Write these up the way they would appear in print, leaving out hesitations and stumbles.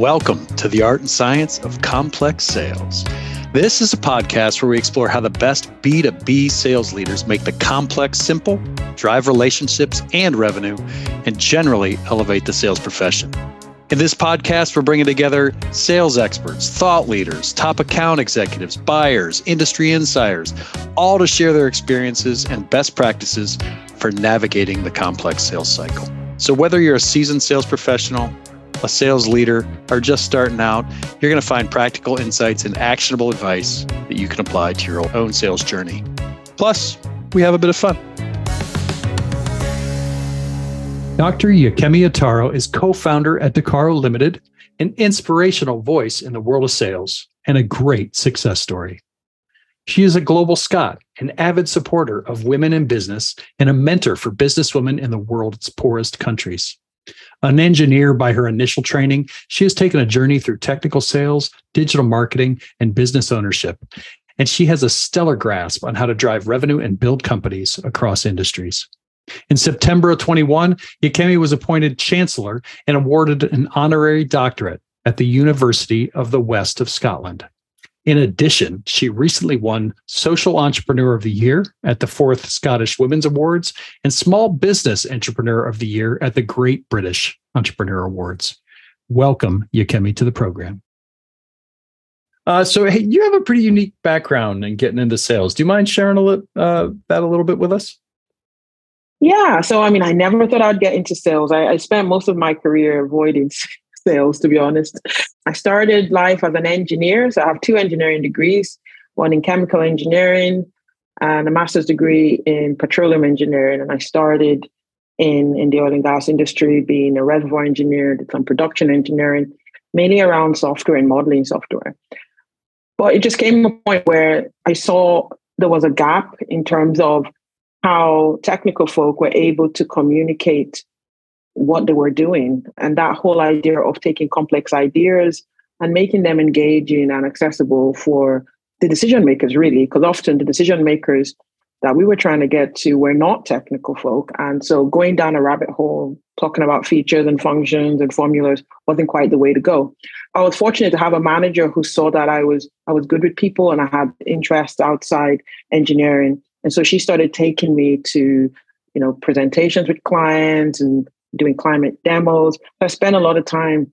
Welcome to the Art and Science of Complex Sales. This is a podcast where we explore how the best B2B sales leaders make the complex simple, drive relationships and revenue, and generally elevate the sales profession. In this podcast, we're bringing together sales experts, thought leaders, top account executives, buyers, industry insiders, all to share their experiences and best practices for navigating the complex sales cycle. So whether you're a seasoned sales professional, a sales leader, or just starting out, you're going to find practical insights and actionable advice that you can apply to your own sales journey. Plus, we have a bit of fun. Dr. Yekemi Otaru is co-founder at Doqaru Limited, an inspirational voice in the world of sales and a great success story. She is a global Scot, an avid supporter of women in business, and a mentor for businesswomen in the world's poorest countries. An engineer by her initial training, she has taken a journey through technical sales, digital marketing, and business ownership, and she has a stellar grasp on how to drive revenue and build companies across industries. In September of 21, Yekemi was appointed chancellor and awarded an honorary doctorate at the University of the West of Scotland. In addition, she recently won Social Entrepreneur of the Year at the 4th Scottish Women's Awards and Small Business Entrepreneur of the Year at the Great British Entrepreneur Awards. Welcome, Yekemi, to the program. So, hey, you have a pretty unique background in getting into sales. Do you mind sharing that a little bit with us? Yeah. So, I mean, I never thought I'd get into sales. I spent most of my career avoiding sales, to be honest. I started life as an engineer. So I have two engineering degrees, one in chemical engineering and a master's degree in petroleum engineering. And I started in the oil and gas industry, being a reservoir engineer, did some production engineering, mainly around software and modeling software. But it just came to a point where I saw there was a gap in terms of how technical folk were able to communicate what they were doing. And that whole idea of taking complex ideas and making them engaging and accessible for the decision makers, really, because often the decision makers that we were trying to get to were not technical folk. And so going down a rabbit hole, talking about features and functions and formulas wasn't quite the way to go. I was fortunate to have a manager who saw that I was good with people and I had interests outside engineering. And so she started taking me to, you know, presentations with clients and doing climate demos. I spent a lot of time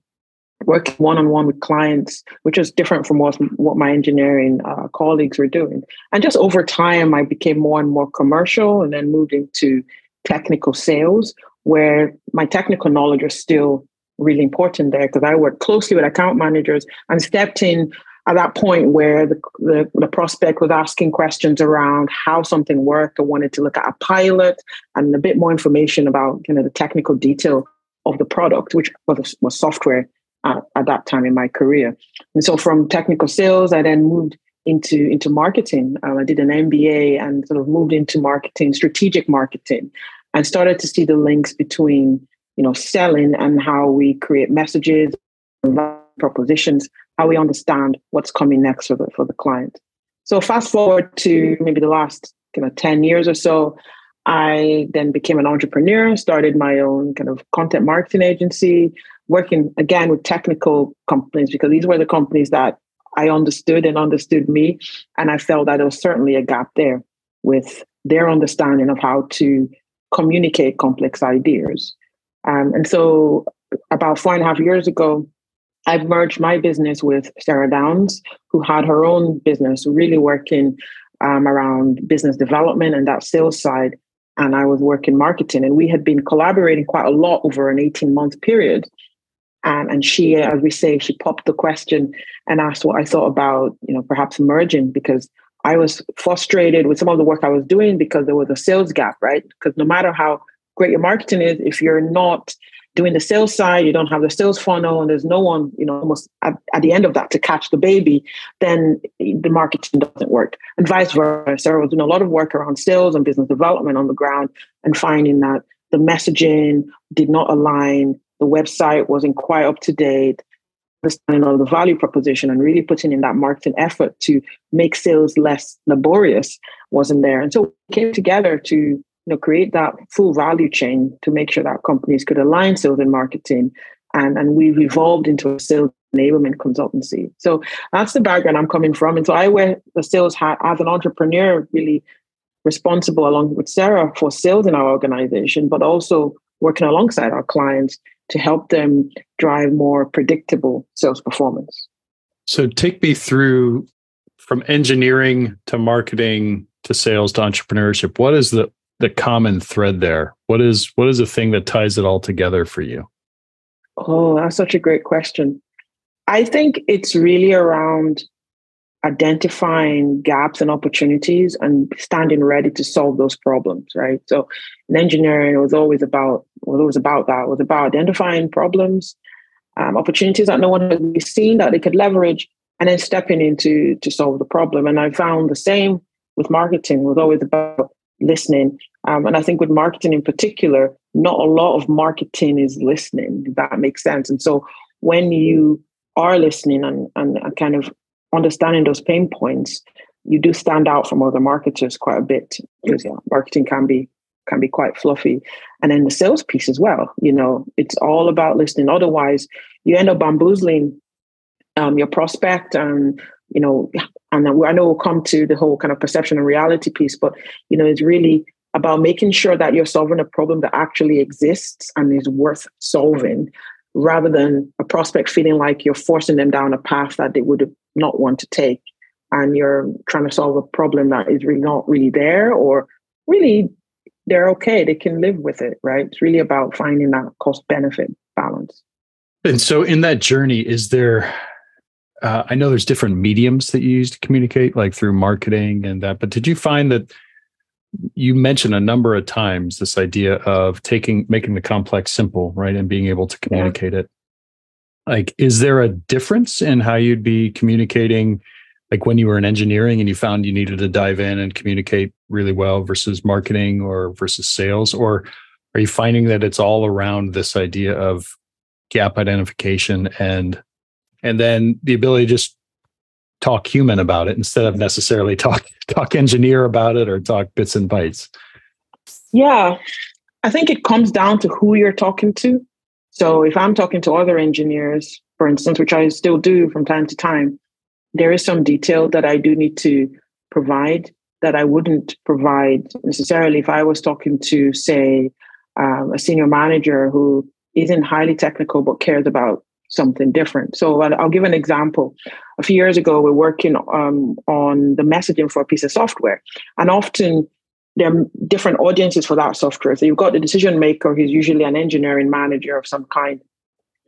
working one-on-one with clients, which was different from what my engineering colleagues were doing. And just over time, I became more and more commercial and then moved into technical sales, where my technical knowledge was still really important there because I worked closely with account managers and stepped in at that point where the prospect was asking questions around how something worked. I wanted to look at a pilot and a bit more information about, you know, the technical detail of the product, which was software at that time in my career. And so from technical sales, I then moved into marketing. I did an MBA and sort of moved into marketing, strategic marketing, and started to see the links between, you know, selling and how we create messages and propositions, how we understand what's coming next for the client. So fast forward to maybe the last 10 years or so, I then became an entrepreneur, started my own kind of content marketing agency, working again with technical companies because these were the companies that I understood and understood me. And I felt that there was certainly a gap there with their understanding of how to communicate complex ideas. And so about 4.5 years ago, I've merged my business with Sarah Downs, who had her own business, really working around business development and that sales side. And I was working marketing, and we had been collaborating quite a lot over an 18-month period. And she, as we say, she popped the question and asked what I thought about, you know, perhaps merging, because I was frustrated with some of the work I was doing because there was a sales gap, right? Because no matter how great your marketing is, if you're not doing the sales side, you don't have the sales funnel, and there's no one, you know, almost at the end of that to catch the baby, then the marketing doesn't work. And vice versa. Sarah was doing a lot of work around sales and business development on the ground and finding that the messaging did not align, the website wasn't quite up to date, understanding of the value proposition and really putting in that marketing effort to make sales less laborious wasn't there. And so we came together to create that full value chain to make sure that companies could align sales and marketing. And we've evolved into a sales enablement consultancy. So that's the background I'm coming from. And so I wear the sales hat as an entrepreneur, really responsible along with Sarah for sales in our organization, but also working alongside our clients to help them drive more predictable sales performance. So take me through from engineering to marketing to sales to entrepreneurship. What is the common thread there? What is the thing that ties it all together for you? Oh, that's such a great question. I think it's really around identifying gaps and opportunities and standing ready to solve those problems, right? So in engineering, it was always about that. It was about identifying problems, opportunities that no one had seen that they could leverage, and then stepping in to solve the problem. And I found the same with marketing. It was always about listening. And I think with marketing in particular, not a lot of marketing is listening, if that makes sense. And so when you are listening and kind of understanding those pain points, you do stand out from other marketers quite a bit, because marketing can be quite fluffy. And then the sales piece as well, you know, it's all about listening. Otherwise, you end up bamboozling your prospect, and, you know, and I know we'll come to the whole kind of perception and reality piece, but, you know, it's really about making sure that you're solving a problem that actually exists and is worth solving, rather than a prospect feeling like you're forcing them down a path that they would not want to take, and you're trying to solve a problem that is really not really there, or really they're okay, they can live with it, right? It's really about finding that cost-benefit balance. And so in that journey, is there, I know there's different mediums that you use to communicate, like through marketing and that, but did you find that you mentioned a number of times this idea of making the complex simple, right? And being able to communicate it. Like, is there a difference in how you'd be communicating, like when you were in engineering and you found you needed to dive in and communicate really well, versus marketing or versus sales? Or are you finding that it's all around this idea of gap identification and then the ability to just talk human about it instead of necessarily talk engineer about it or talk bits and bytes? Yeah, I think it comes down to who you're talking to. So if I'm talking to other engineers, for instance, which I still do from time to time, there is some detail that I do need to provide that I wouldn't provide necessarily if I was talking to, say, a senior manager who isn't highly technical but cares about something different. So I'll give an example. A few years ago, we're working on the messaging for a piece of software. And often there are different audiences for that software. So you've got the decision maker, who's usually an engineering manager of some kind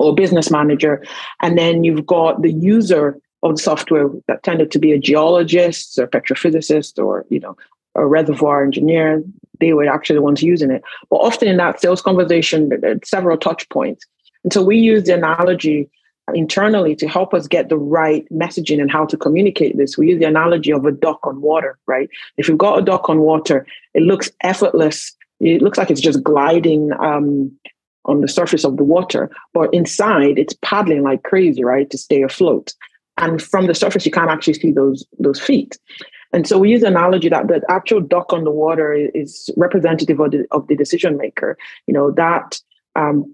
or business manager. And then you've got the user of the software that tended to be a geologist or petrophysicist or, you know, a reservoir engineer. They were actually the ones using it. But often in that sales conversation, there are several touch points. And so we use the analogy internally to help us get the right messaging and how to communicate this. We use the analogy of a duck on water, right? If you've got a duck on water, it looks effortless. It looks like it's just gliding on the surface of the water, but inside it's paddling like crazy, right, to stay afloat. And from the surface, you can't actually see those feet. And so we use the analogy that the actual duck on the water is representative of the decision maker. You know, that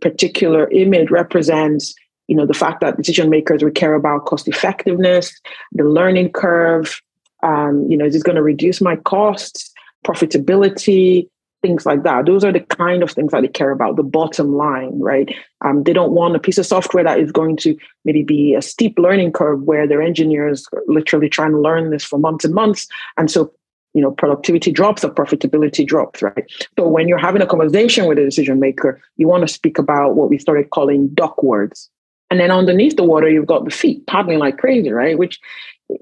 particular image represents, you know, the fact that decision makers would care about cost effectiveness, the learning curve, you know, is this going to reduce my costs, profitability, things like that. Those are the kind of things that they care about, the bottom line, right? They don't want a piece of software that is going to maybe be a steep learning curve where their engineers are literally trying to learn this for months and months. And so, you know, productivity drops or profitability drops, right? So when you're having a conversation with a decision maker, you want to speak about what we started calling duck words. And then underneath the water, you've got the feet paddling like crazy, right?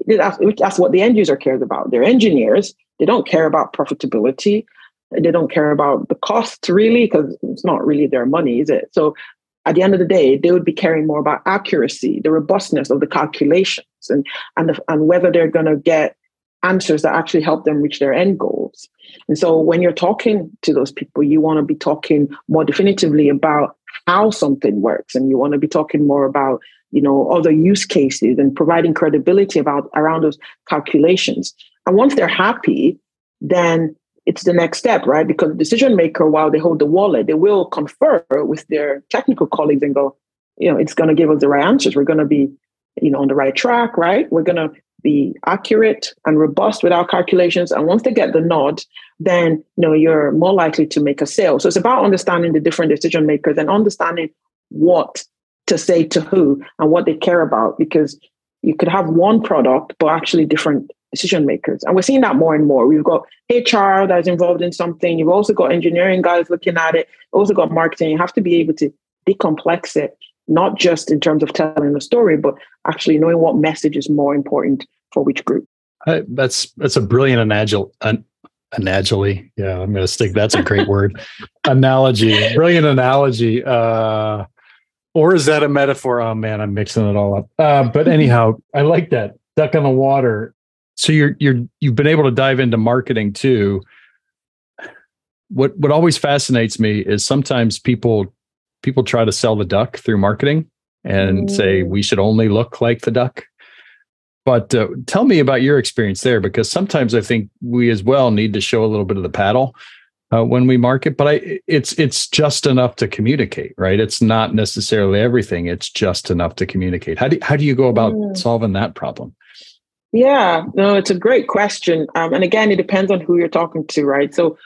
That's what the end user cares about. They're engineers. They don't care about profitability. They don't care about the costs, really, because it's not really their money, is it? So at the end of the day, they would be caring more about accuracy, the robustness of the calculations, and whether they're going to get answers that actually help them reach their end goals. And so when you're talking to those people, you want to be talking more definitively about how something works, and you want to be talking more about, you know, other use cases and providing credibility around those calculations. And once they're happy, then it's the next step, right? Because the decision maker, while they hold the wallet, they will confer with their technical colleagues and go, you know, it's going to give us the right answers. We're going to be, you know, on the right track, right? We're going to be accurate and robust with our calculations. And once they get the nod, then, you know, you're more likely to make a sale. So it's about understanding the different decision makers and understanding what to say to who and what they care about, because you could have one product, but actually different decision makers. And we're seeing that more and more. We've got HR that's involved in something. You've also got engineering guys looking at it. Also got marketing. You have to be able to decomplex it, not just in terms of telling a story, but actually knowing what message is more important for which group. That's a brilliant analogy. Yeah, I'm going to stick. That's a great word. Analogy. Brilliant analogy. Or is that a metaphor? Oh man, I'm mixing it all up. But anyhow, I like that. Duck on the water. So you've been able to dive into marketing too. What always fascinates me is sometimes people try to sell the duck through marketing and say we should only look like the duck. But tell me about your experience there, because sometimes I think we as well need to show a little bit of the paddle when we market. But it's just enough to communicate, right? It's not necessarily everything. It's just enough to communicate. How do you go about solving that problem? Yeah, no, it's a great question. And again, it depends on who you're talking to, right? So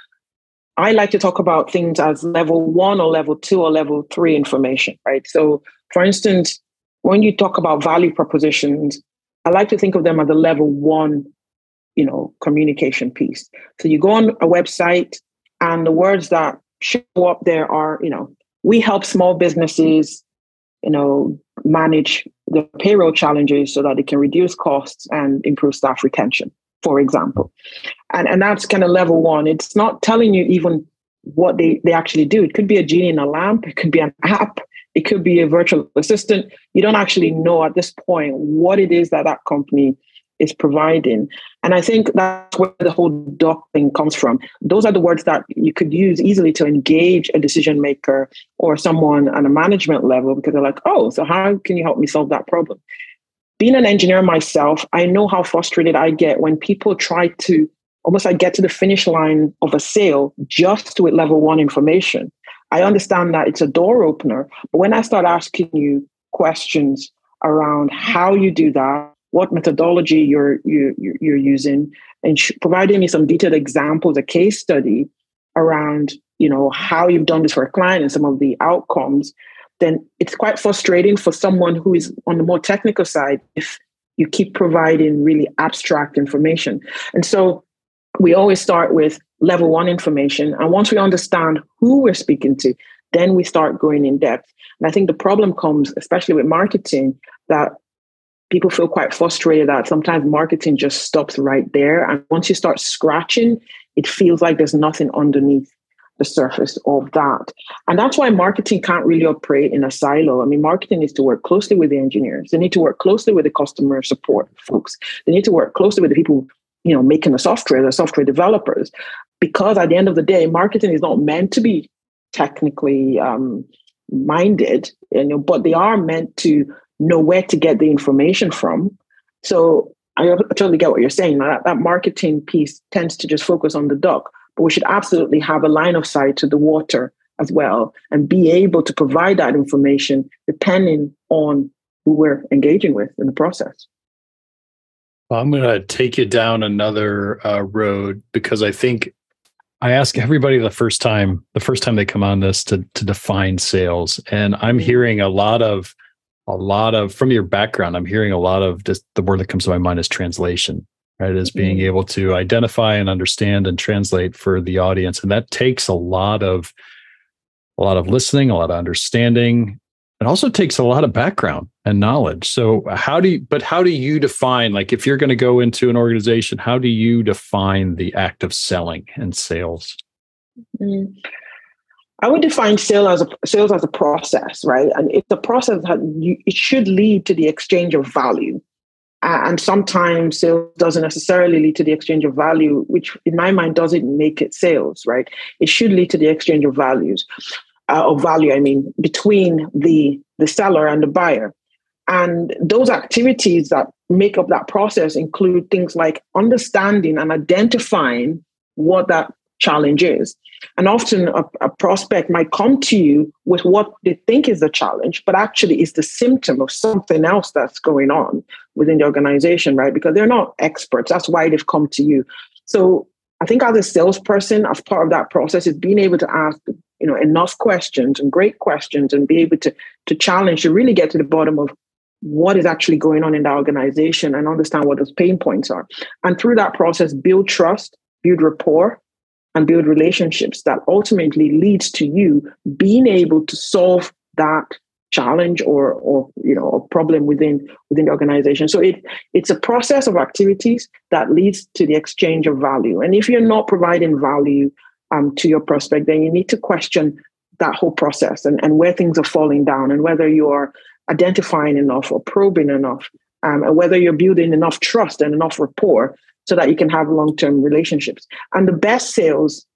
I like to talk about things as level 1 or level 2 or level 3 information, right? So for instance, when you talk about value propositions, I like to think of them as the level 1, you know, communication piece. So you go on a website and the words that show up there are, you know, we help small businesses, you know, manage the payroll challenges so that they can reduce costs and improve staff retention, for example. And that's kind of level 1. It's not telling you even what they actually do. It could be a genie in a lamp. It could be an app. It could be a virtual assistant. You don't actually know at this point what it is that company is providing. And I think that's where the whole doc thing comes from. Those are the words that you could use easily to engage a decision maker or someone at a management level, because they're like, oh, so how can you help me solve that problem? Being an engineer myself, I know how frustrated I get when people try to almost like get to the finish line of a sale just with level 1 information. I understand that it's a door opener, but when I start asking you questions around how you do that, what methodology you're using, and providing me some detailed examples, a case study around, you know, how you've done this for a client and some of the outcomes, then it's quite frustrating for someone who is on the more technical side if you keep providing really abstract information. And so we always start with level 1 information. And once we understand who we're speaking to, then we start going in depth. And I think the problem comes, especially with marketing, that people feel quite frustrated that sometimes marketing just stops right there. And once you start scratching, it feels like there's nothing underneath the surface of that. And that's why marketing can't really operate in a silo. I mean, marketing needs to work closely with the engineers. They need to work closely with the customer support folks. They need to work closely with the people, you know, making the software developers, because at the end of the day, marketing is not meant to be technically minded, you know, but they are meant to know where to get the information from. So I totally get what you're saying. That marketing piece tends to just focus on the dock, but we should absolutely have a line of sight to the water as well and be able to provide that information depending on who we're engaging with in the process. Well, I'm going to take you down another road, because I think I ask everybody the first time they come on this to define sales. And I'm hearing a lot of, from your background, I'm hearing a lot of, just the word that comes to my mind is translation, right? Is being able to identify and understand and translate for the audience. And that takes a lot of listening, a lot of understanding. It also takes a lot of background and knowledge. So how do you define, like if you're going to go into an organization, how do you define the act of selling and sales? I would define sales as a process, right? And it's a process that it should lead to the exchange of value. And sometimes sales doesn't necessarily lead to the exchange of value, which in my mind doesn't make it sales, right? It should lead to the exchange of value, between the seller and the buyer. And those activities that make up that process include things like understanding and identifying what that challenge is. And often a prospect might come to you with what they think is the challenge, but actually is the symptom of something else that's going on within the organization, right? Because they're not experts. That's why they've come to you. So I think as a salesperson, as part of that process, is being able to ask, you know, enough questions and great questions, and be able to challenge, to really get to the bottom of what is actually going on in the organization and understand what those pain points are. And through that process, build trust, build rapport, and build relationships that ultimately leads to you being able to solve that challenge or you know, a problem within the organization. So it's a process of activities that leads to the exchange of value. And if you're not providing value to your prospect, then you need to question that whole process and where things are falling down, and whether you are identifying enough or probing enough, and whether you're building enough trust and enough rapport so that you can have long-term relationships. And the best sales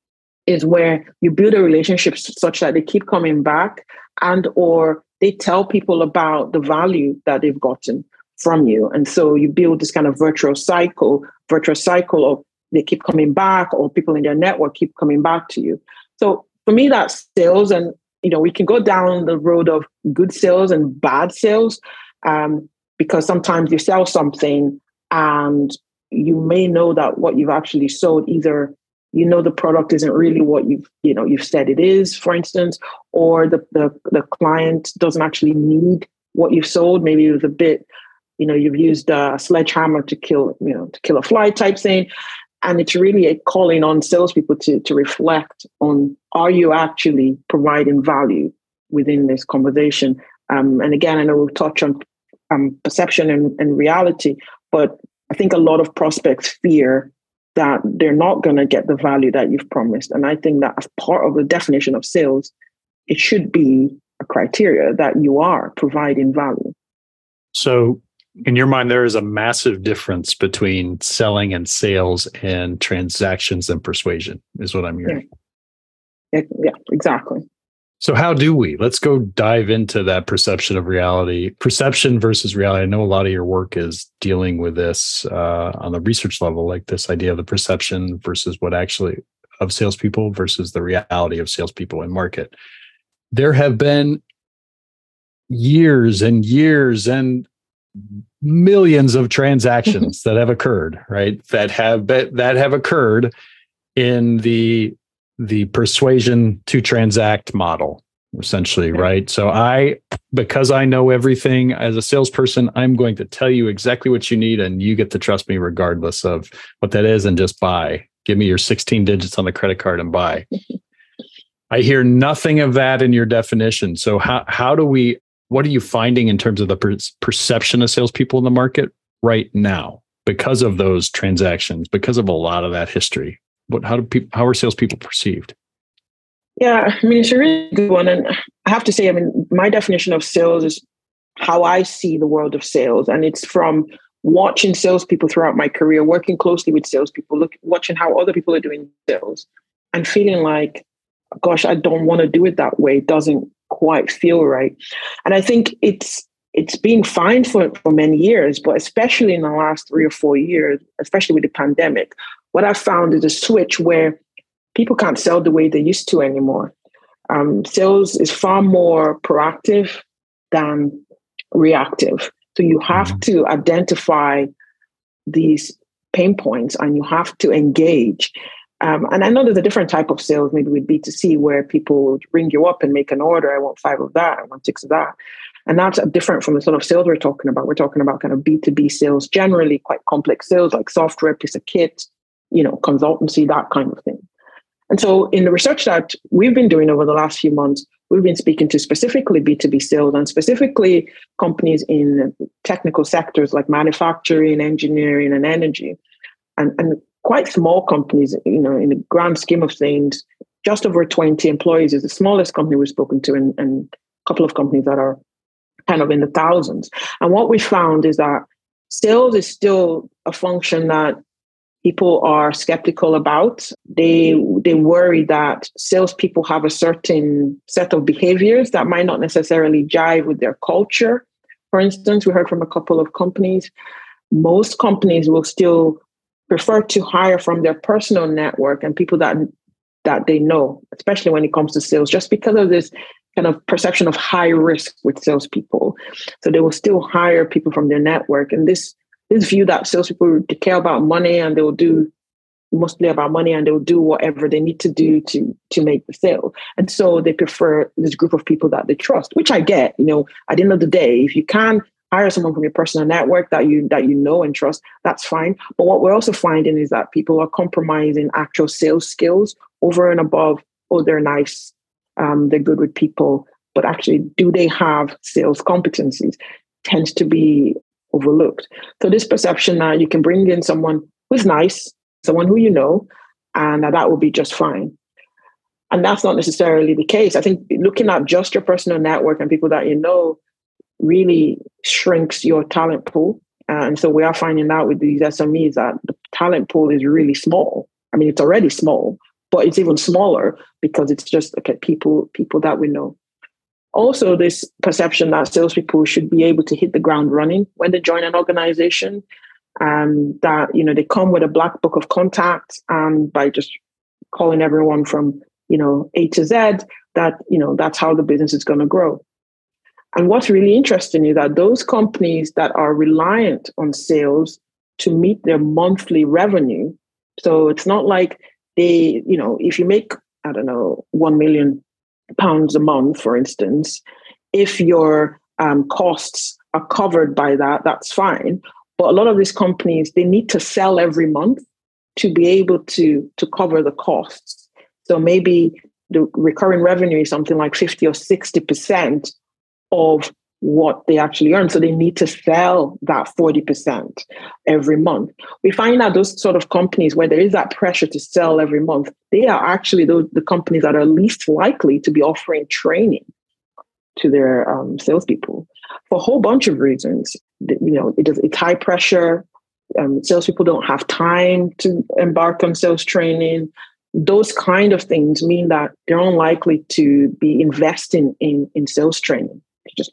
is where you build a relationship such that they keep coming back, and or they tell people about the value that they've gotten from you. And so you build this kind of virtual cycle of they keep coming back, or people in their network keep coming back to you. So for me, that's sales. And you know, we can go down the road of good sales and bad sales, because sometimes you sell something and you may know that what you've actually sold, either you know the product isn't really what you've said it is, for instance, or the client doesn't actually need what you've sold. Maybe it was a bit, you know, you've used a sledgehammer to kill a fly type thing. And it's really a calling on salespeople to reflect on, are you actually providing value within this conversation? And again, I know we'll touch on perception and reality, but I think a lot of prospects fear that they're not going to get the value that you've promised. And I think that as part of the definition of sales, it should be a criteria that you are providing value. So in your mind, there is a massive difference between selling and sales and transactions and persuasion, is what I'm hearing. Yeah, exactly. So how do we? Let's go dive into that perception of reality, perception versus reality. I know a lot of your work is dealing with this on the research level, like this idea of the perception versus what actually of salespeople versus the reality of salespeople in market. There have been years and years and millions of transactions that have occurred, right? That have occurred in the persuasion to transact model, essentially, right? So because I know everything as a salesperson, I'm going to tell you exactly what you need, and you get to trust me regardless of what that is, and just buy. Give me your 16 digits on the credit card and buy. I hear nothing of that in your definition. So how do we, what are you finding in terms of the perception of salespeople in the market right now because of those transactions, because of a lot of that history? How are salespeople perceived? Yeah, I mean, it's a really good one. And I have to say, I mean, my definition of sales is how I see the world of sales. And it's from watching salespeople throughout my career, working closely with salespeople, watching how other people are doing sales, and feeling like, gosh, I don't want to do it that way. It doesn't quite feel right. And I think it's been fine for many years, but especially in the last 3 or 4 years, especially with the pandemic, what I found is a switch where people can't sell the way they used to anymore. Sales is far more proactive than reactive. So you have to identify these pain points and you have to engage. And I know there's a different type of sales, maybe with B2C, where people ring you up and make an order. I want 5 of that. I want 6 of that. And that's different from the sort of sales we're talking about. We're talking about kind of B2B sales, generally quite complex sales, like software, piece of kit, you know, consultancy, that kind of thing. And so in the research that we've been doing over the last few months, we've been speaking to specifically B2B sales and specifically companies in technical sectors like manufacturing, engineering, and energy, and quite small companies, you know, in the grand scheme of things, just over 20 employees is the smallest company we've spoken to, and a couple of companies that are kind of in the thousands. And what we found is that sales is still a function that people are skeptical about. They worry that salespeople have a certain set of behaviors that might not necessarily jive with their culture. For instance, we heard from a couple of companies, most companies will still prefer to hire from their personal network and people that that they know, especially when it comes to sales, just because of this kind of perception of high risk with salespeople. So they will still hire people from their network. And this view that salespeople care about money and they will do mostly about money and they will do whatever they need to do to make the sale. And so they prefer this group of people that they trust, which I get. You know, at the end of the day, if you can hire someone from your personal network that you know and trust, that's fine. But what we're also finding is that people are compromising actual sales skills over and above, oh, they're nice, they're good with people, but actually, do they have sales competencies? Tends to be overlooked. So this perception that you can bring in someone who's nice, someone who you know, and that will be just fine. And that's not necessarily the case. I think looking at just your personal network and people that you know really shrinks your talent pool. And so we are finding out with these SMEs that the talent pool is really small. I mean, it's already small, but it's even smaller because it's just, okay, people that we know. Also, this perception that salespeople should be able to hit the ground running when they join an organization, that, you know, they come with a black book of contacts, and by just calling everyone from, you know, A to Z, that, you know, that's how the business is going to grow. And what's really interesting is that those companies that are reliant on sales to meet their monthly revenue, so it's not like they, you know, if you make, I don't know, £1 million a month, for instance, if your costs are covered by that, that's fine. But a lot of these companies, they need to sell every month to be able to cover the costs. So maybe the recurring revenue is something like 50 or 60% of what they actually earn. So they need to sell that 40% every month. We find that those sort of companies where there is that pressure to sell every month, they are actually the companies that are least likely to be offering training to their salespeople for a whole bunch of reasons. You know, it's high pressure. Salespeople don't have time to embark on sales training. Those kind of things mean that they're unlikely to be investing in sales training.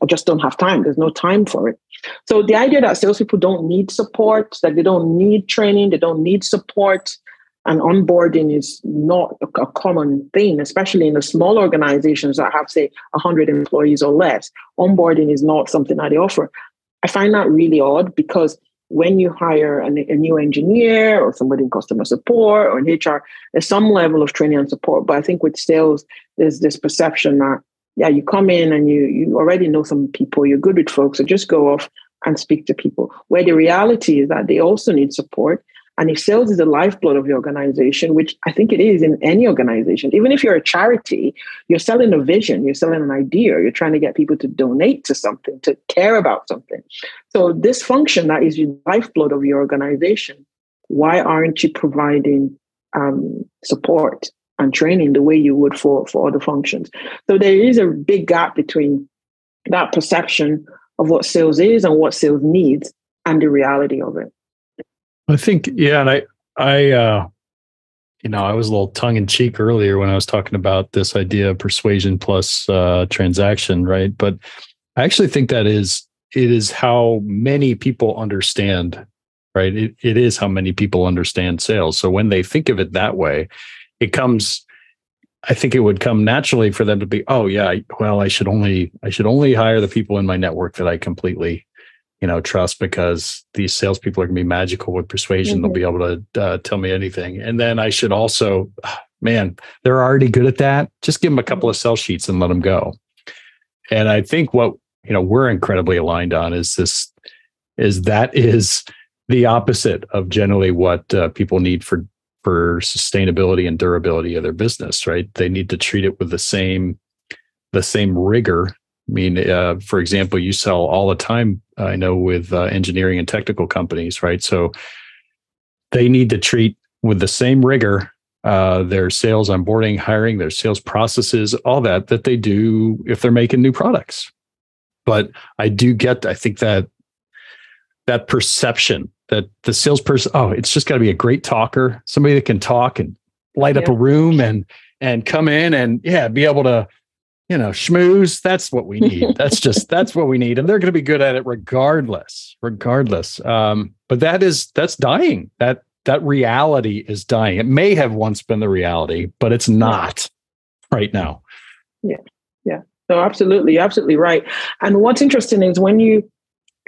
I just don't have time. There's no time for it. So the idea that salespeople don't need support, that they don't need training, they don't need support, and onboarding is not a common thing, especially in the small organizations that have, say, 100 employees or less. Onboarding is not something that they offer. I find that really odd, because when you hire a new engineer or somebody in customer support or in HR, there's some level of training and support. But I think with sales, there's this perception that, yeah, you come in and you already know some people, you're good with folks, so just go off and speak to people. Where the reality is that they also need support. And if sales is the lifeblood of your organization, which I think it is in any organization, even if you're a charity, you're selling a vision, you're selling an idea, you're trying to get people to donate to something, to care about something. So this function that is the lifeblood of your organization, why aren't you providing support and training the way you would for other functions? So there is a big gap between that perception of what sales is and what sales needs and the reality of it. I think, yeah, and I you know, I was a little tongue in cheek earlier when I was talking about this idea of persuasion plus transaction, right? But I actually think that it is how many people understand, right? It is how many people understand sales. So when they think of it that way, I think it would come naturally for them to be, oh yeah, well, I should only hire the people in my network that I completely, you know, trust, because these salespeople are going to be magical with persuasion. Mm-hmm. They'll be able to tell me anything. And then I should also, man, they're already good at that. Just give them a couple of sell sheets and let them go. And I think what, you know, we're incredibly aligned on is this, is the opposite of generally what people need for sustainability and durability of their business, right? They need to treat it with the same rigor. I mean, for example, you sell all the time, I know, with engineering and technical companies, right? So they need to treat with the same rigor their sales onboarding, hiring, their sales processes, all that they do if they're making new products. But I think that perception that the salesperson, oh, it's just got to be a great talker, somebody that can talk and light up a room and come in and, yeah, be able to, you know, schmooze. That's what we need. That's what we need. And they're going to be good at it regardless. But that's dying. That That reality is dying. It may have once been the reality, but it's not right now. Yeah. Yeah. No, absolutely. You're absolutely right. And what's interesting is when you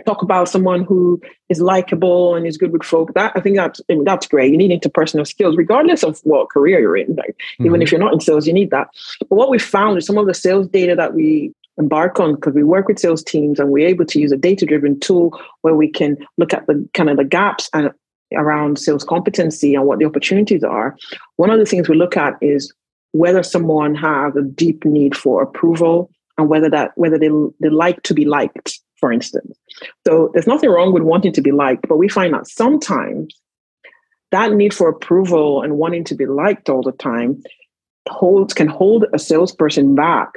talk about someone who is likable and is good with folk, that I think that's great. You need interpersonal skills, regardless of what career you're in. Like, even if you're not in sales, you need that. But what we found is some of the sales data that we embark on, because we work with sales teams and we're able to use a data-driven tool where we can look at the kind of the gaps and around sales competency and what the opportunities are. One of the things we look at is whether someone has a deep need for approval and whether they like to be liked, for instance. So there's nothing wrong with wanting to be liked, but we find that sometimes that need for approval and wanting to be liked all the time can hold a salesperson back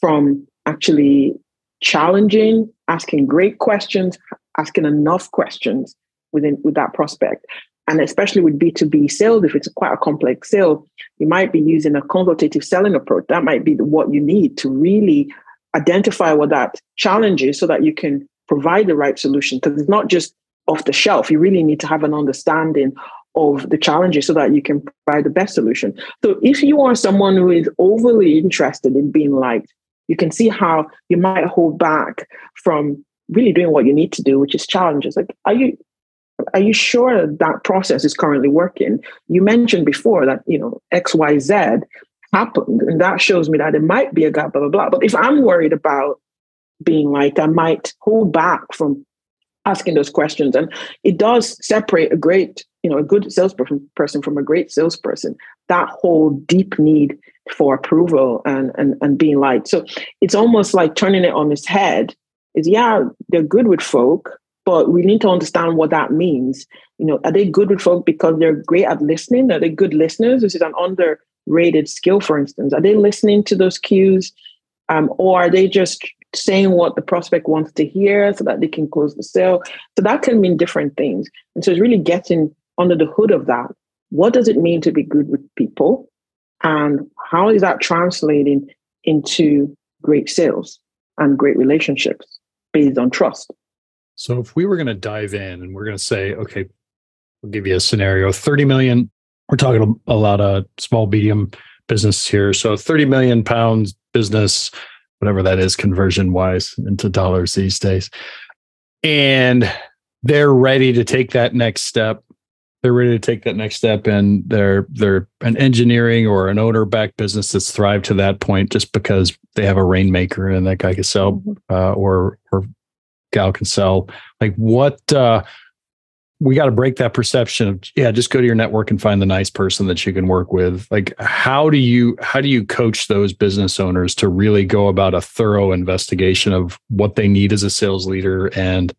from actually challenging, asking great questions, asking enough questions with that prospect. And especially with B2B sales, if it's quite a complex sale, you might be using a consultative selling approach. That might be what you need to really identify what that challenge is so that you can provide the right solution. Because it's not just off the shelf. You really need to have an understanding of the challenges so that you can provide the best solution. So if you are someone who is overly interested in being liked, you can see how you might hold back from really doing what you need to do, which is challenges. Like, are you sure that process is currently working? You mentioned before that, you know, X, Y, Z happened, and that shows me that there might be a gap, blah, blah, blah. But if I'm worried about being liked, I might hold back from asking those questions. And it does separate a good salesperson from a great salesperson, that whole deep need for approval and being liked. So it's almost like turning it on its head is, yeah, they're good with folk, but we need to understand what that means. You know, are they good with folk because they're great at listening? Are they good listeners? This is an underrated skill, for instance. Are they listening to those cues? Or are they just saying what the prospect wants to hear so that they can close the sale? So that can mean different things. And so it's really getting under the hood of that. What does it mean to be good with people? And how is that translating into great sales and great relationships based on trust? So if we were going to dive in and we're going to say, okay, we'll give you a scenario, 30 million, we're talking a lot of small, medium business here. So 30 million pounds business, whatever that is conversion wise into dollars these days. And they're ready to take that next step. They're ready to take that next step, and they're an engineering or an owner-backed business that's thrived to that point just because they have a rainmaker and that guy can sell or gal can sell. Like, what we got to break that perception of, yeah, just go to your network and find the nice person that you can work with. Like, how do you coach those business owners to really go about a thorough investigation of what they need as a sales leader and,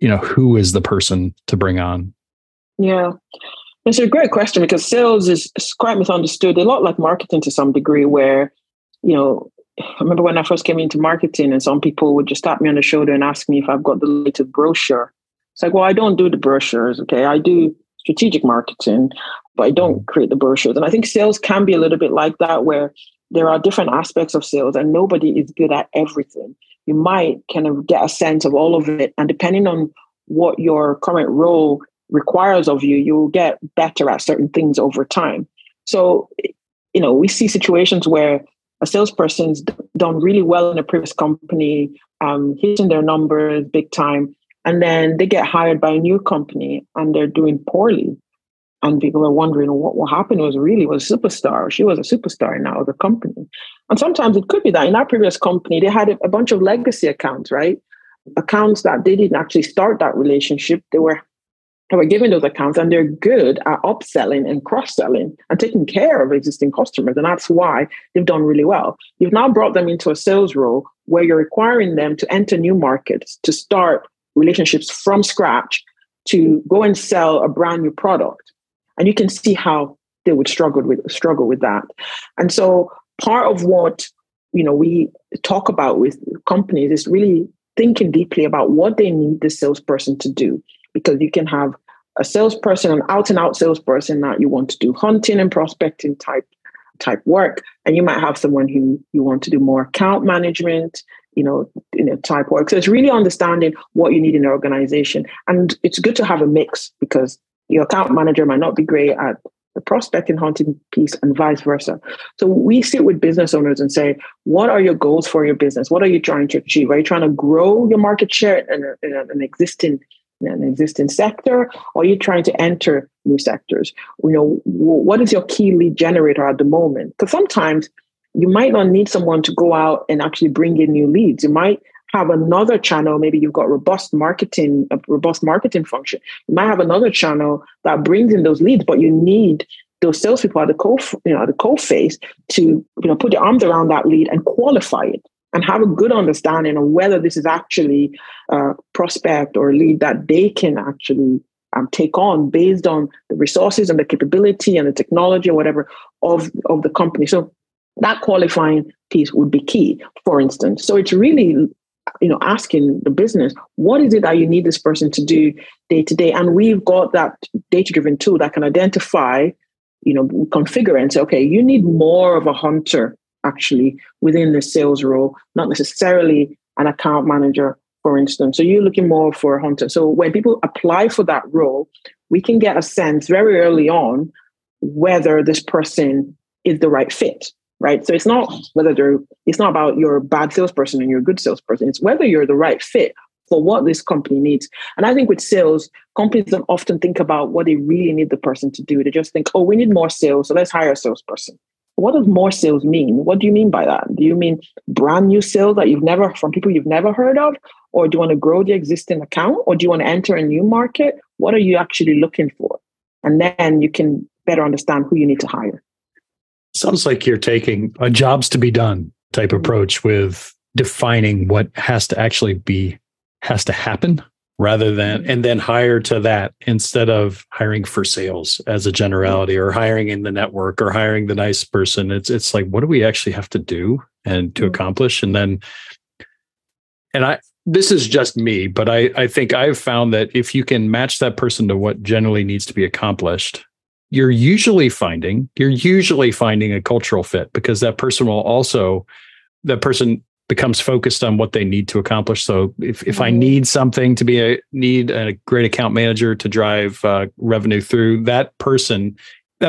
you know, who is the person to bring on? Yeah, it's a great question because sales is quite misunderstood, a lot like marketing to some degree, where, you know, I remember when I first came into marketing and some people would just tap me on the shoulder and ask me if I've got the latest brochure. It's like, well, I don't do the brochures, okay? I do strategic marketing, but I don't create the brochures. And I think sales can be a little bit like that, where there are different aspects of sales and nobody is good at everything. You might kind of get a sense of all of it. And depending on what your current role requires of you, you'll get better at certain things over time. So, you know, we see situations where a salesperson's done really well in a previous company, hitting their numbers big time, and then they get hired by a new company and they're doing poorly. And people are wondering what happened was a superstar, or she was a superstar now of the company. And sometimes it could be that in our previous company, they had a bunch of legacy accounts, right? Accounts that they didn't actually start that relationship. They were given those accounts, and they're good at upselling and cross-selling and taking care of existing customers. And that's why they've done really well. You've now brought them into a sales role where you're requiring them to enter new markets, to start relationships from scratch, to go and sell a brand new product. And you can see how they would struggle with that. And so part of what, you know, we talk about with companies is really thinking deeply about what they need the salesperson to do. Because you can have a salesperson, an out-and-out salesperson that you want to do hunting and prospecting type work, and you might have someone who you want to do more account management, type work. So it's really understanding what you need in an organization, and it's good to have a mix because Your account manager might not be great at the prospecting hunting piece and vice versa. So we sit with business owners and say, what are your goals for your business? What are you trying to achieve? Are you trying to grow your market share in an existing sector? Or are you trying to enter new sectors? You know, what is your key lead generator at the moment? Because sometimes you might not need someone to go out and actually bring in new leads. You might have another channel. Maybe you've got a robust marketing function. You might have another channel that brings in those leads, but you need those salespeople at the cold phase to put your arms around that lead and qualify it and have a good understanding of whether this is actually a prospect or a lead that they can actually take on based on the resources and the capability and the technology or whatever of the company. So that qualifying piece would be key, for instance. So it's really asking the business, what is it that you need this person to do day to day? And we've got that data-driven tool that can identify, configure and say, okay, you need more of a hunter actually within the sales role, not necessarily an account manager, for instance. So you're looking more for a hunter. So when people apply for that role, we can get a sense very early on whether this person is the right fit. Right. So it's not about you're a bad salesperson and you're a good salesperson. It's whether you're the right fit for what this company needs. And I think with sales, companies don't often think about what they really need the person to do. They just think, oh, we need more sales, so let's hire a salesperson. What does more sales mean? What do you mean by that? Do you mean brand new sales from people you've never heard of? Or do you want to grow the existing account? Or do you want to enter a new market? What are you actually looking for? And then you can better understand who you need to hire. Sounds like you're taking a jobs to be done type approach with defining what has to happen rather than, and then hire to that instead of hiring for sales as a generality or hiring in the network or hiring the nice person. It's like, what do we actually have to do and to accomplish? And then, this is just me, but I think I've found that if you can match that person to what generally needs to be accomplished, you're usually finding a cultural fit, because that person becomes focused on what they need to accomplish. So if I need something to be a great account manager to drive revenue through that person,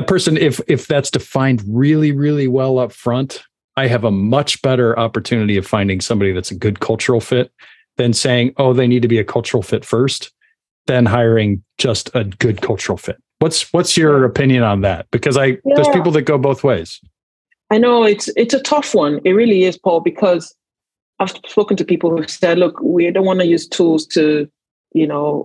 if that's defined really, really well up front, I have a much better opportunity of finding somebody that's a good cultural fit than saying, oh, they need to be a cultural fit first, then hiring just a good cultural fit. What's your opinion on that? Because there's people that go both ways. I know it's a tough one. It really is, Paul, because I've spoken to people who said, look, we don't want to use tools to,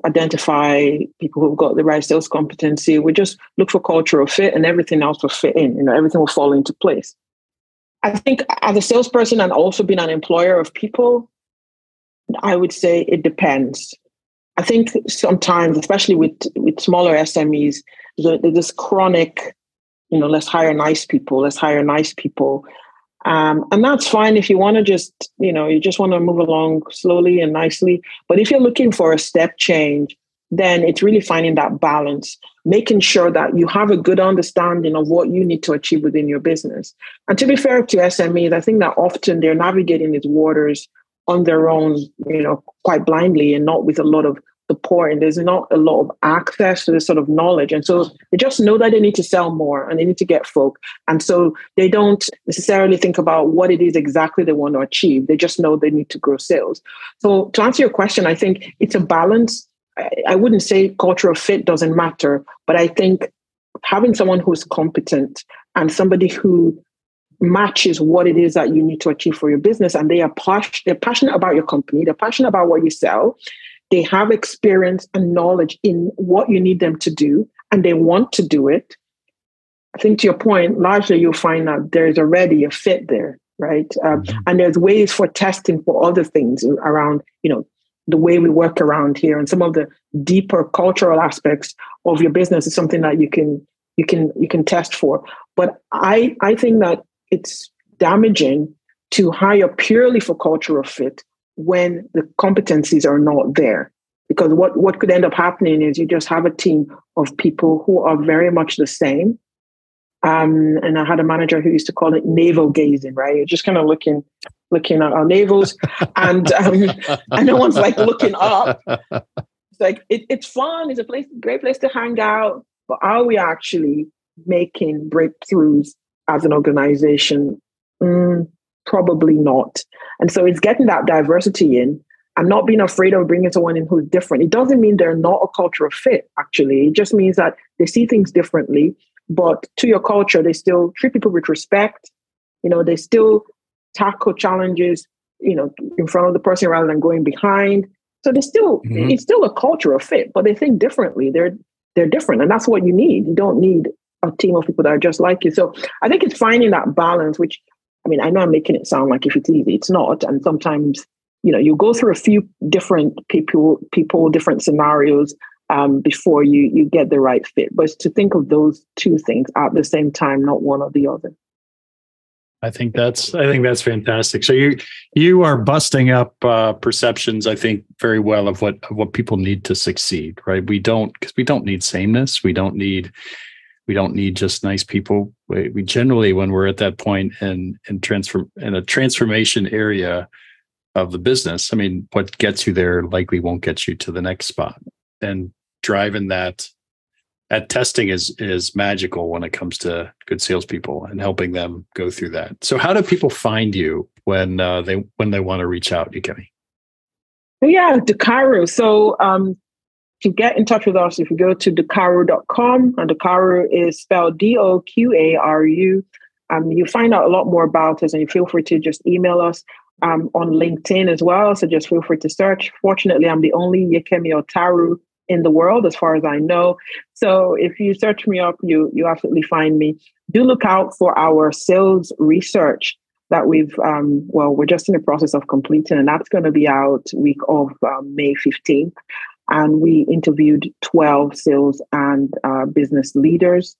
identify people who've got the right sales competency. We just look for cultural fit and everything else will fit in, everything will fall into place. I think as a salesperson and also being an employer of people, I would say it depends. I think sometimes, especially with smaller SMEs, there's this chronic, let's hire nice people. And that's fine if you want to just, you just want to move along slowly and nicely. But if you're looking for a step change, then it's really finding that balance, making sure that you have a good understanding of what you need to achieve within your business. And to be fair to SMEs, I think that often they're navigating these waters on their own, quite blindly and not with a lot of support. And there's not a lot of access to this sort of knowledge. And so they just know that they need to sell more and they need to get folk. And so they don't necessarily think about what it is exactly they want to achieve. They just know they need to grow sales. So to answer your question, I think it's a balance. I wouldn't say cultural fit doesn't matter, but I think having someone who's competent and somebody who matches what it is that you need to achieve for your business, and they're passionate about your company, they're passionate about what you sell, they have experience and knowledge in what you need them to do, and they want to do it. I think to your point, largely you'll find that there's already a fit there, right? And there's ways for testing for other things around, the way we work around here, and some of the deeper cultural aspects of your business is something that you can test for. But I think that it's damaging to hire purely for cultural fit when the competencies are not there. Because what could end up happening is you just have a team of people who are very much the same. And I had a manager who used to call it navel gazing, right? You're just kind of looking at our navels and no one's like looking up. It's like, it's fun. It's a place, great place to hang out. But are we actually making breakthroughs as an organization? Probably not. And so it's getting that diversity in and not being afraid of bringing someone in who's different. It doesn't mean they're not a cultural fit, actually. It just means that they see things differently. But to your culture, they still treat people with respect. You know, they still tackle challenges, you know, in front of the person rather than going behind. So they still, it's still a cultural fit, but they think differently. They're different. And that's what you need. You don't need a team of people that are just like you. So I think it's finding that balance, which, I mean, I know I'm making it sound like if it's easy, it's not. And sometimes, you know, you go through a few different people, different scenarios before you get the right fit. But to think of those two things at the same time, not one or the other. I think that's fantastic. So you are busting up perceptions, I think, very well of what people need to succeed, right? We don't need sameness. We don't need just nice people. We generally, when we're at that point in a transformation area of the business, I mean, what gets you there likely won't get you to the next spot. And driving that testing is magical when it comes to good salespeople and helping them go through that. So, how do people find you when they want to reach out, Yekemi? Yeah, Doqaru. So, to get in touch with us, if you go to doqaru.com, and Doqaru is spelled D-O-Q-A-R-U, you'll find out a lot more about us, and you feel free to just email us on LinkedIn as well. So just feel free to search. Fortunately, I'm the only Yekemi Otaru in the world, as far as I know. So if you search me up, you absolutely find me. Do look out for our sales research that we've, we're just in the process of completing, and that's going to be out week of May 15th. And we interviewed 12 sales and business leaders.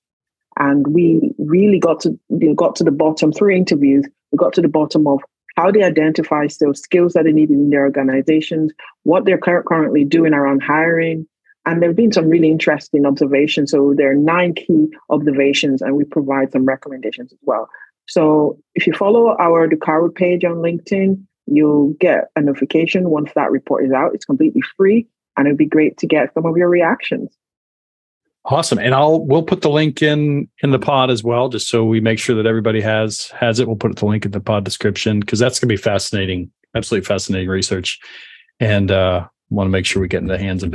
And we really got to the bottom through interviews. We got to the bottom of how they identify sales skills that they need in their organizations, what they're currently doing around hiring. And there have been some really interesting observations. So there are 9 key observations, and we provide some recommendations as well. So if you follow our Doqaru page on LinkedIn, you'll get a notification once that report is out. It's completely free. And it'd be great to get some of your reactions. Awesome. And we'll put the link in the pod as well, just so we make sure that everybody has it. We'll put the link in the pod description, because that's going to be fascinating, absolutely fascinating research. And want to make sure we get in the hands of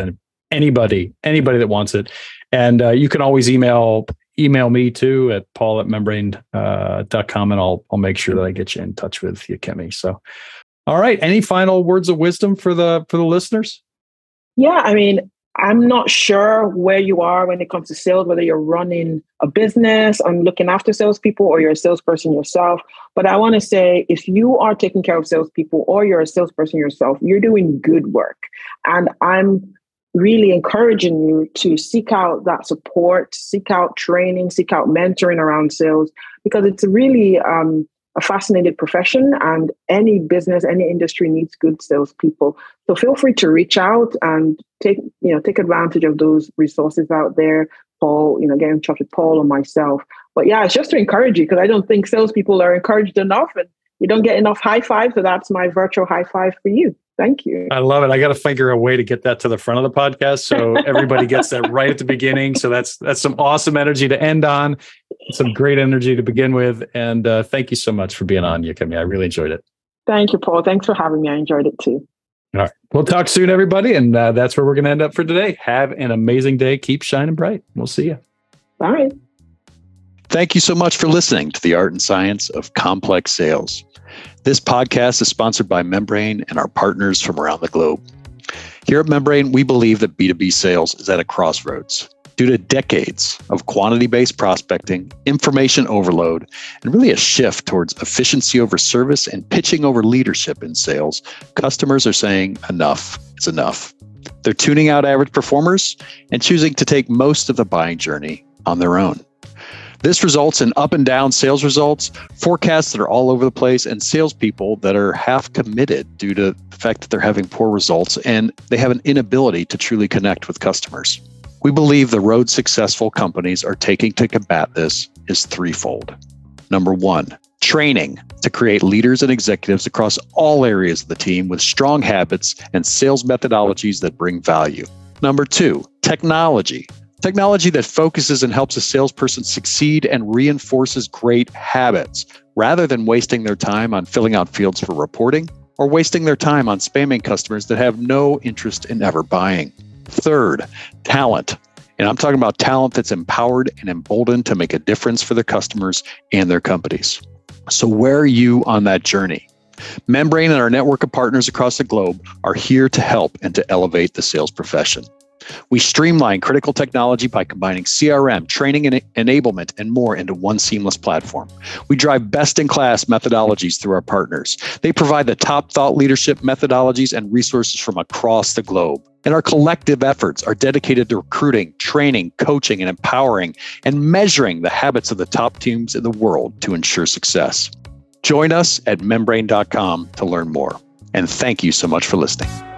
anybody that wants it. And you can always email me too at paul@membrane.com, and I'll make sure that I get you in touch with Yekemi. So, all right. Any final words of wisdom for the listeners? Yeah, I mean, I'm not sure where you are when it comes to sales, whether you're running a business and looking after salespeople or you're a salesperson yourself. But I want to say, if you are taking care of salespeople or you're a salesperson yourself, you're doing good work. And I'm really encouraging you to seek out that support, seek out training, seek out mentoring around sales, because it's really a fascinating profession, and any business, any industry needs good salespeople. So feel free to reach out and take advantage of those resources out there. Paul, get in touch with Paul or myself. But yeah, it's just to encourage you, because I don't think salespeople are encouraged enough, and you don't get enough high five. So that's my virtual high five for you. Thank you. I love it. I got to figure a way to get that to the front of the podcast so everybody gets that right at the beginning. So that's some awesome energy to end on, some great energy to begin with. And thank you so much for being on, Yekemi. I really enjoyed it. Thank you, Paul. Thanks for having me. I enjoyed it too. All right. We'll talk soon, everybody. And that's where we're going to end up for today. Have an amazing day. Keep shining bright. We'll see you. Bye. Thank you so much for listening to the Art and Science of Complex Sales. This podcast is sponsored by Membrane and our partners from around the globe. Here at Membrane, we believe that B2B sales is at a crossroads due to decades of quantity-based prospecting, information overload, and really a shift towards efficiency over service and pitching over leadership in sales. Customers are saying enough is enough. They're tuning out average performers and choosing to take most of the buying journey on their own. This results in up and down sales results, forecasts that are all over the place, and salespeople that are half committed due to the fact that they're having poor results and they have an inability to truly connect with customers. We believe the road successful companies are taking to combat this is threefold. Number 1, training to create leaders and executives across all areas of the team with strong habits and sales methodologies that bring value. Number two, technology. Technology that focuses and helps a salesperson succeed and reinforces great habits, rather than wasting their time on filling out fields for reporting or wasting their time on spamming customers that have no interest in ever buying. Third, talent. And I'm talking about talent that's empowered and emboldened to make a difference for their customers and their companies. So where are you on that journey? Membrane and our network of partners across the globe are here to help and to elevate the sales profession. We streamline critical technology by combining CRM, training and enablement, and more into one seamless platform. We drive best-in-class methodologies through our partners. They provide the top thought leadership methodologies and resources from across the globe. And our collective efforts are dedicated to recruiting, training, coaching, and empowering, and measuring the habits of the top teams in the world to ensure success. Join us at membrane.com to learn more. And thank you so much for listening.